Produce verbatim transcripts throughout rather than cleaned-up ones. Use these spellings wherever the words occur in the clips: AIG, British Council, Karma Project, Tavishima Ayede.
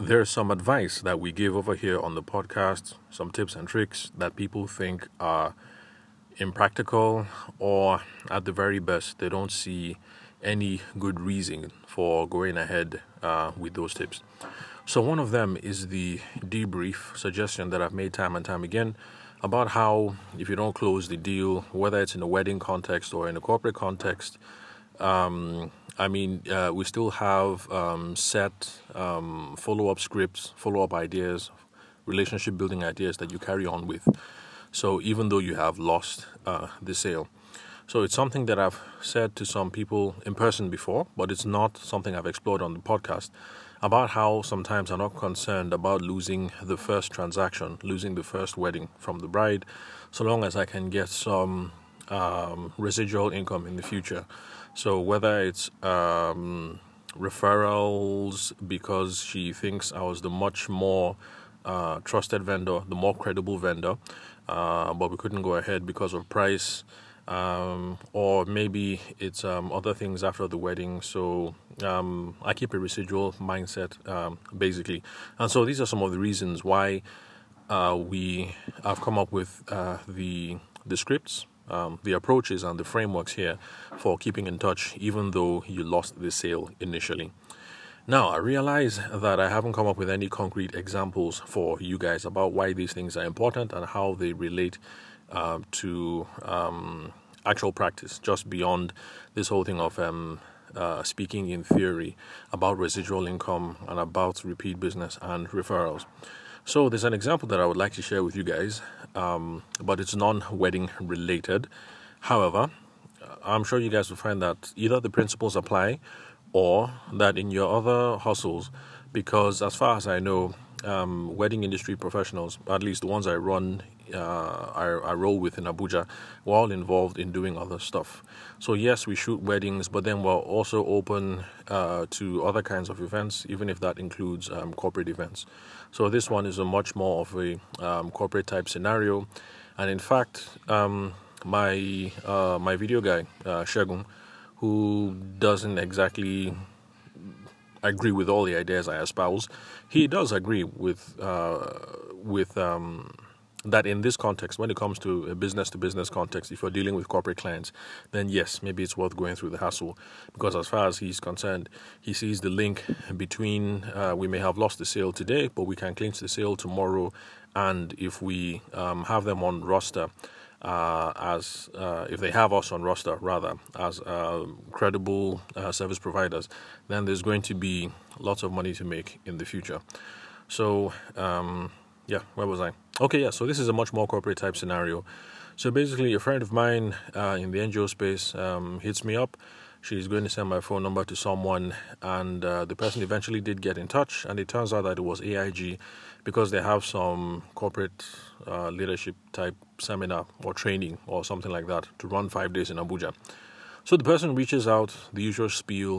There's some advice that we give over here on the podcast, some tips and tricks that people think are impractical, or at the very best, they don't see any good reason for going ahead uh, with those tips. So one of them is the debrief suggestion that I've made time and time again about how if you don't close the deal, whether it's in a wedding context or in a corporate context, um, I mean, uh, we still have um, set um, follow-up scripts, follow-up ideas, relationship building ideas that you carry on with. So even though you have lost uh, the sale. So it's something that I've said to some people in person before, but it's not something I've explored on the podcast, about how sometimes I'm not concerned about losing the first transaction, losing the first wedding from the bride, so long as I can get some um, residual income in the future. So whether it's um, referrals because she thinks I was the much more uh, trusted vendor, the more credible vendor, uh, but we couldn't go ahead because of price. Um, or maybe it's um, other things after the wedding. So um, I keep a residual mindset, um, basically. And so these are some of the reasons why uh, we have come up with uh, the the scripts, um, the approaches, and the frameworks here for keeping in touch, even though you lost the sale initially. Now, I realize that I haven't come up with any concrete examples for you guys about why these things are important and how they relate Uh, to um, actual practice, just beyond this whole thing of um, uh, speaking in theory about residual income and about repeat business and referrals. So there's an example that I would like to share with you guys, um, but it's non-wedding related. However, I'm sure you guys will find that either the principles apply or that in your other hustles, because as far as I know, Um, wedding industry professionals, at least the ones I run, uh, I, I roll with in Abuja, we're all involved in doing other stuff. So yes, we shoot weddings, but then we're also open uh, to other kinds of events, even if that includes um, corporate events. So this one is a much more of a um, corporate type scenario. And in fact, um, my uh, my video guy, uh, Shegun, who doesn't exactly agree with all the ideas I espouse, he does agree with uh, with um, that in this context, when it comes to a business-to-business context, if you're dealing with corporate clients, then yes, maybe it's worth going through the hassle, because as far as he's concerned, he sees the link between uh, we may have lost the sale today, but we can clinch the sale tomorrow, and if we um, have them on roster, Uh, as uh, if they have us on roster, rather, as uh, credible uh, service providers, then there's going to be lots of money to make in the future. So, um, yeah, where was I? Okay, yeah, so this is a much more corporate type scenario. So basically, a friend of mine uh, in the N G O space um, hits me up. She's going to send my phone number to someone, and uh, the person eventually did get in touch, and it turns out that it was A I G, because they have some corporate uh, leadership type seminar or training or something like that to run five days in Abuja. So the person reaches out, the usual spiel,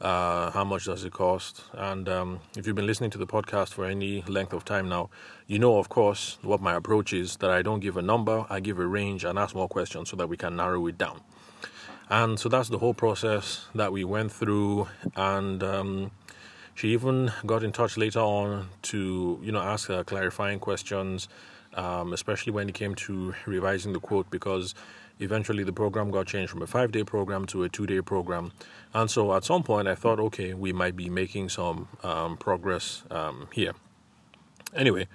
uh, how much does it cost? And um, if you've been listening to the podcast for any length of time now, you know, of course, what my approach is, that I don't give a number, I give a range and ask more questions so that we can narrow it down. And so that's the whole process that we went through. And um, she even got in touch later on to, you know, ask her clarifying questions, um, especially when it came to revising the quote, because eventually the program got changed from a five-day program to a two-day program. And so at some point I thought, okay, we might be making some um, progress um, here. Anyway,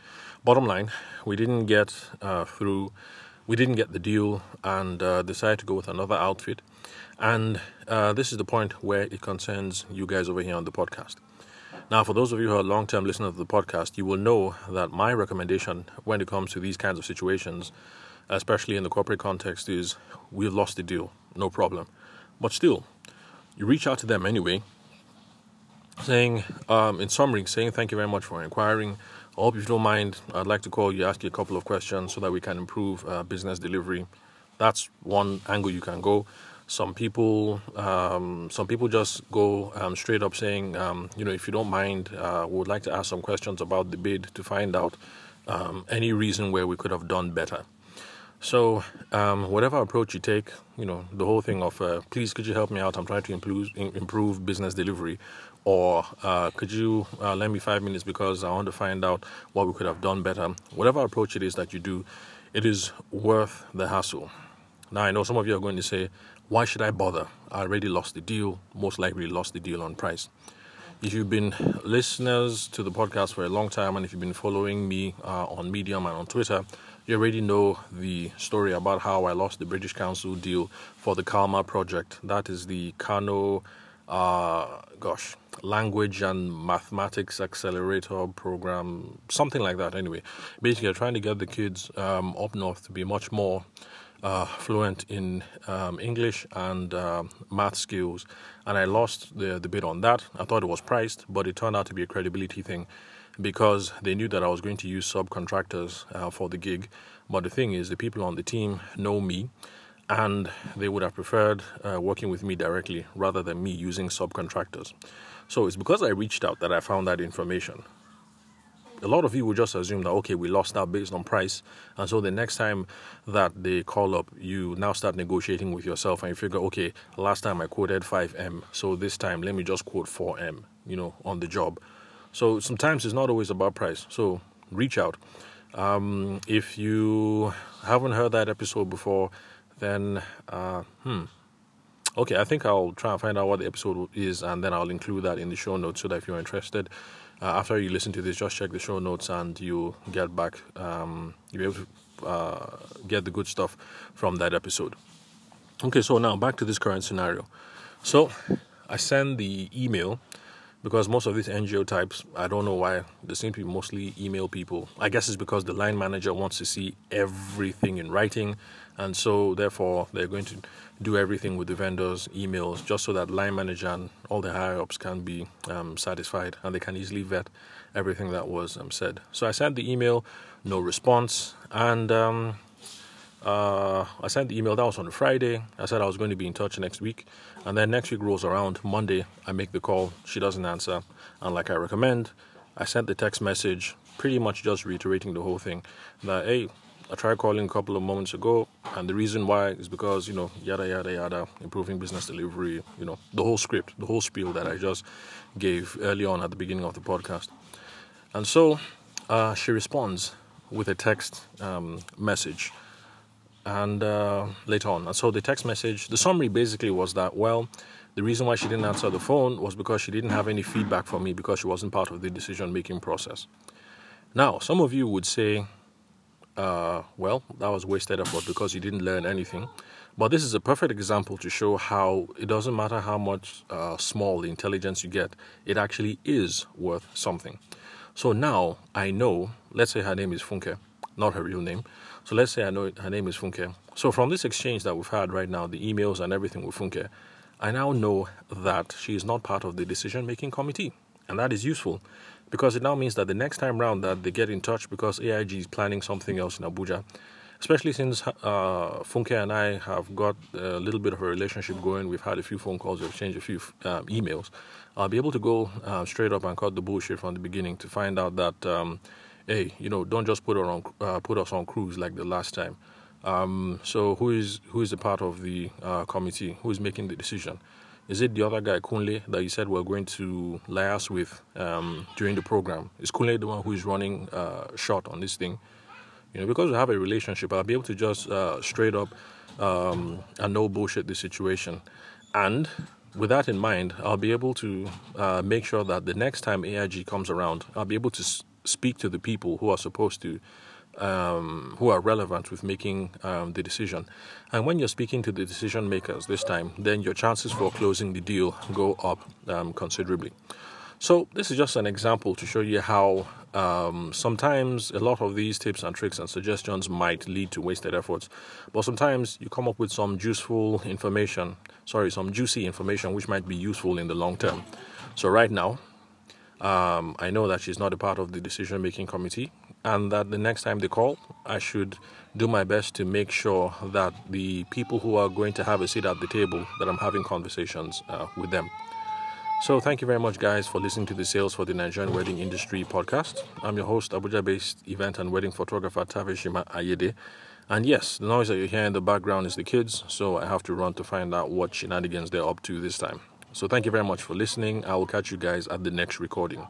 bottom line, we didn't get uh, through. We didn't get the deal, and uh, decided to go with another outfit. And uh, this is the point where it concerns you guys over here on the podcast. Now, for those of you who are long-term listeners to the podcast, you will know that my recommendation when it comes to these kinds of situations, especially in the corporate context, is we've lost the deal, no problem. But still, you reach out to them anyway, saying, um, in summary, saying thank you very much for inquiring. I hope you don't mind. I'd like to call you, ask you a couple of questions so that we can improve uh, business delivery. That's one angle you can go. Some people, um, some people just go um, straight up saying, um, you know, if you don't mind, uh, we would like to ask some questions about the bid to find out um, any reason where we could have done better. So um, whatever approach you take, you know, the whole thing of, uh, please, could you help me out? I'm trying to improve, improve business delivery. or uh, could you uh, lend me five minutes because I want to find out what we could have done better. Whatever approach it is that you do, it is worth the hassle. Now, I know some of you are going to say, why should I bother? I already lost the deal, most likely lost the deal on price. If you've been listeners to the podcast for a long time and if you've been following me uh, on Medium and on Twitter, you already know the story about how I lost the British Council deal for the Karma Project. That is the Kano, uh, gosh, Language and Mathematics Accelerator Program, something like that anyway. Basically, I'm trying to get the kids um, up north to be much more Uh, fluent in um, English and uh, math skills, and I lost the, the bid on that. I thought it was priced, but it turned out to be a credibility thing because they knew that I was going to use subcontractors uh, for the gig. But the thing is, the people on the team know me, and they would have preferred uh, working with me directly rather than me using subcontractors. So it's because I reached out that I found that information. A lot of you will just assume that, okay, we lost out based on price. And so the next time that they call up, you now start negotiating with yourself and you figure, okay, last time I quoted five M. So this time, let me just quote four M, you know, on the job. So sometimes it's not always about price. So reach out. Um, if you haven't heard that episode before, then, uh, hmm. Okay, I think I'll try and find out what the episode is, and then I'll include that in the show notes so that if you're interested, uh, after you listen to this, just check the show notes and you'll get back, um, you'll be able to uh, get the good stuff from that episode. Okay, so now back to this current scenario. So I send the email because most of these N G O types, I don't know why, they seem to be mostly email people. I guess it's because the line manager wants to see everything in writing, and so therefore they're going to do everything with the vendors' emails just so that line manager and all the higher-ups can be um, satisfied and they can easily vet everything that was um, said. So I sent the email, no response, and um, uh, I sent the email. That was on a Friday. I said I was going to be in touch next week, and then next week rolls around. Monday, I make the call. She doesn't answer, and like I recommend, I sent the text message pretty much just reiterating the whole thing that, hey, I tried calling a couple of moments ago, and the reason why is because, you know, yada, yada, yada, improving business delivery, you know, the whole script, the whole spiel that I just gave early on at the beginning of the podcast. And so uh, she responds with a text um, message and uh, later on. And so the text message, the summary basically was that, well, the reason why she didn't answer the phone was because she didn't have any feedback for me because she wasn't part of the decision-making process. Now, some of you would say, Uh, well, that was wasted effort because you didn't learn anything. But this is a perfect example to show how it doesn't matter how much uh, small the intelligence you get, it actually is worth something. So now I know, let's say her name is Funke, not her real name. So let's say I know her name is Funke. So from this exchange that we've had right now, the emails and everything with Funke, I now know that she is not part of the decision-making committee. And that is useful because it now means that the next time round that they get in touch, because A I G is planning something else in Abuja, especially since uh, Funke and I have got a little bit of a relationship going. We've had a few phone calls, we've exchanged a few um, emails. I'll be able to go uh, straight up and cut the bullshit from the beginning to find out that, um, hey, you know, don't just put, her on, uh, put us on cruise like the last time. Um, so who is who is a part of the uh, committee? Who is making the decision? Is it the other guy, Kunle, that you said we're going to liaise with um, during the program? Is Kunle the one who is running uh, short on this thing? You know, because we have a relationship, I'll be able to just uh, straight up um, and no bullshit this situation. And with that in mind, I'll be able to uh, make sure that the next time A I G comes around, I'll be able to s- speak to the people who are supposed to, Um, who are relevant with making um, the decision. And when you're speaking to the decision makers this time, then your chances for closing the deal go up um, considerably. So this is just an example to show you how um, sometimes a lot of these tips and tricks and suggestions might lead to wasted efforts, but sometimes you come up with some useful information, sorry, some juicy information which might be useful in the long term. So right now, Um, I know that she's not a part of the decision-making committee and that the next time they call, I should do my best to make sure that the people who are going to have a seat at the table, that I'm having conversations uh, with them. So thank you very much, guys, for listening to the Sales for the Nigerian Wedding Industry podcast. I'm your host, Abuja-based event and wedding photographer Tavishima Ayede. And yes, the noise that you hear in the background is the kids, so I have to run to find out what shenanigans they're up to this time. So thank you very much for listening. I will catch you guys at the next recording.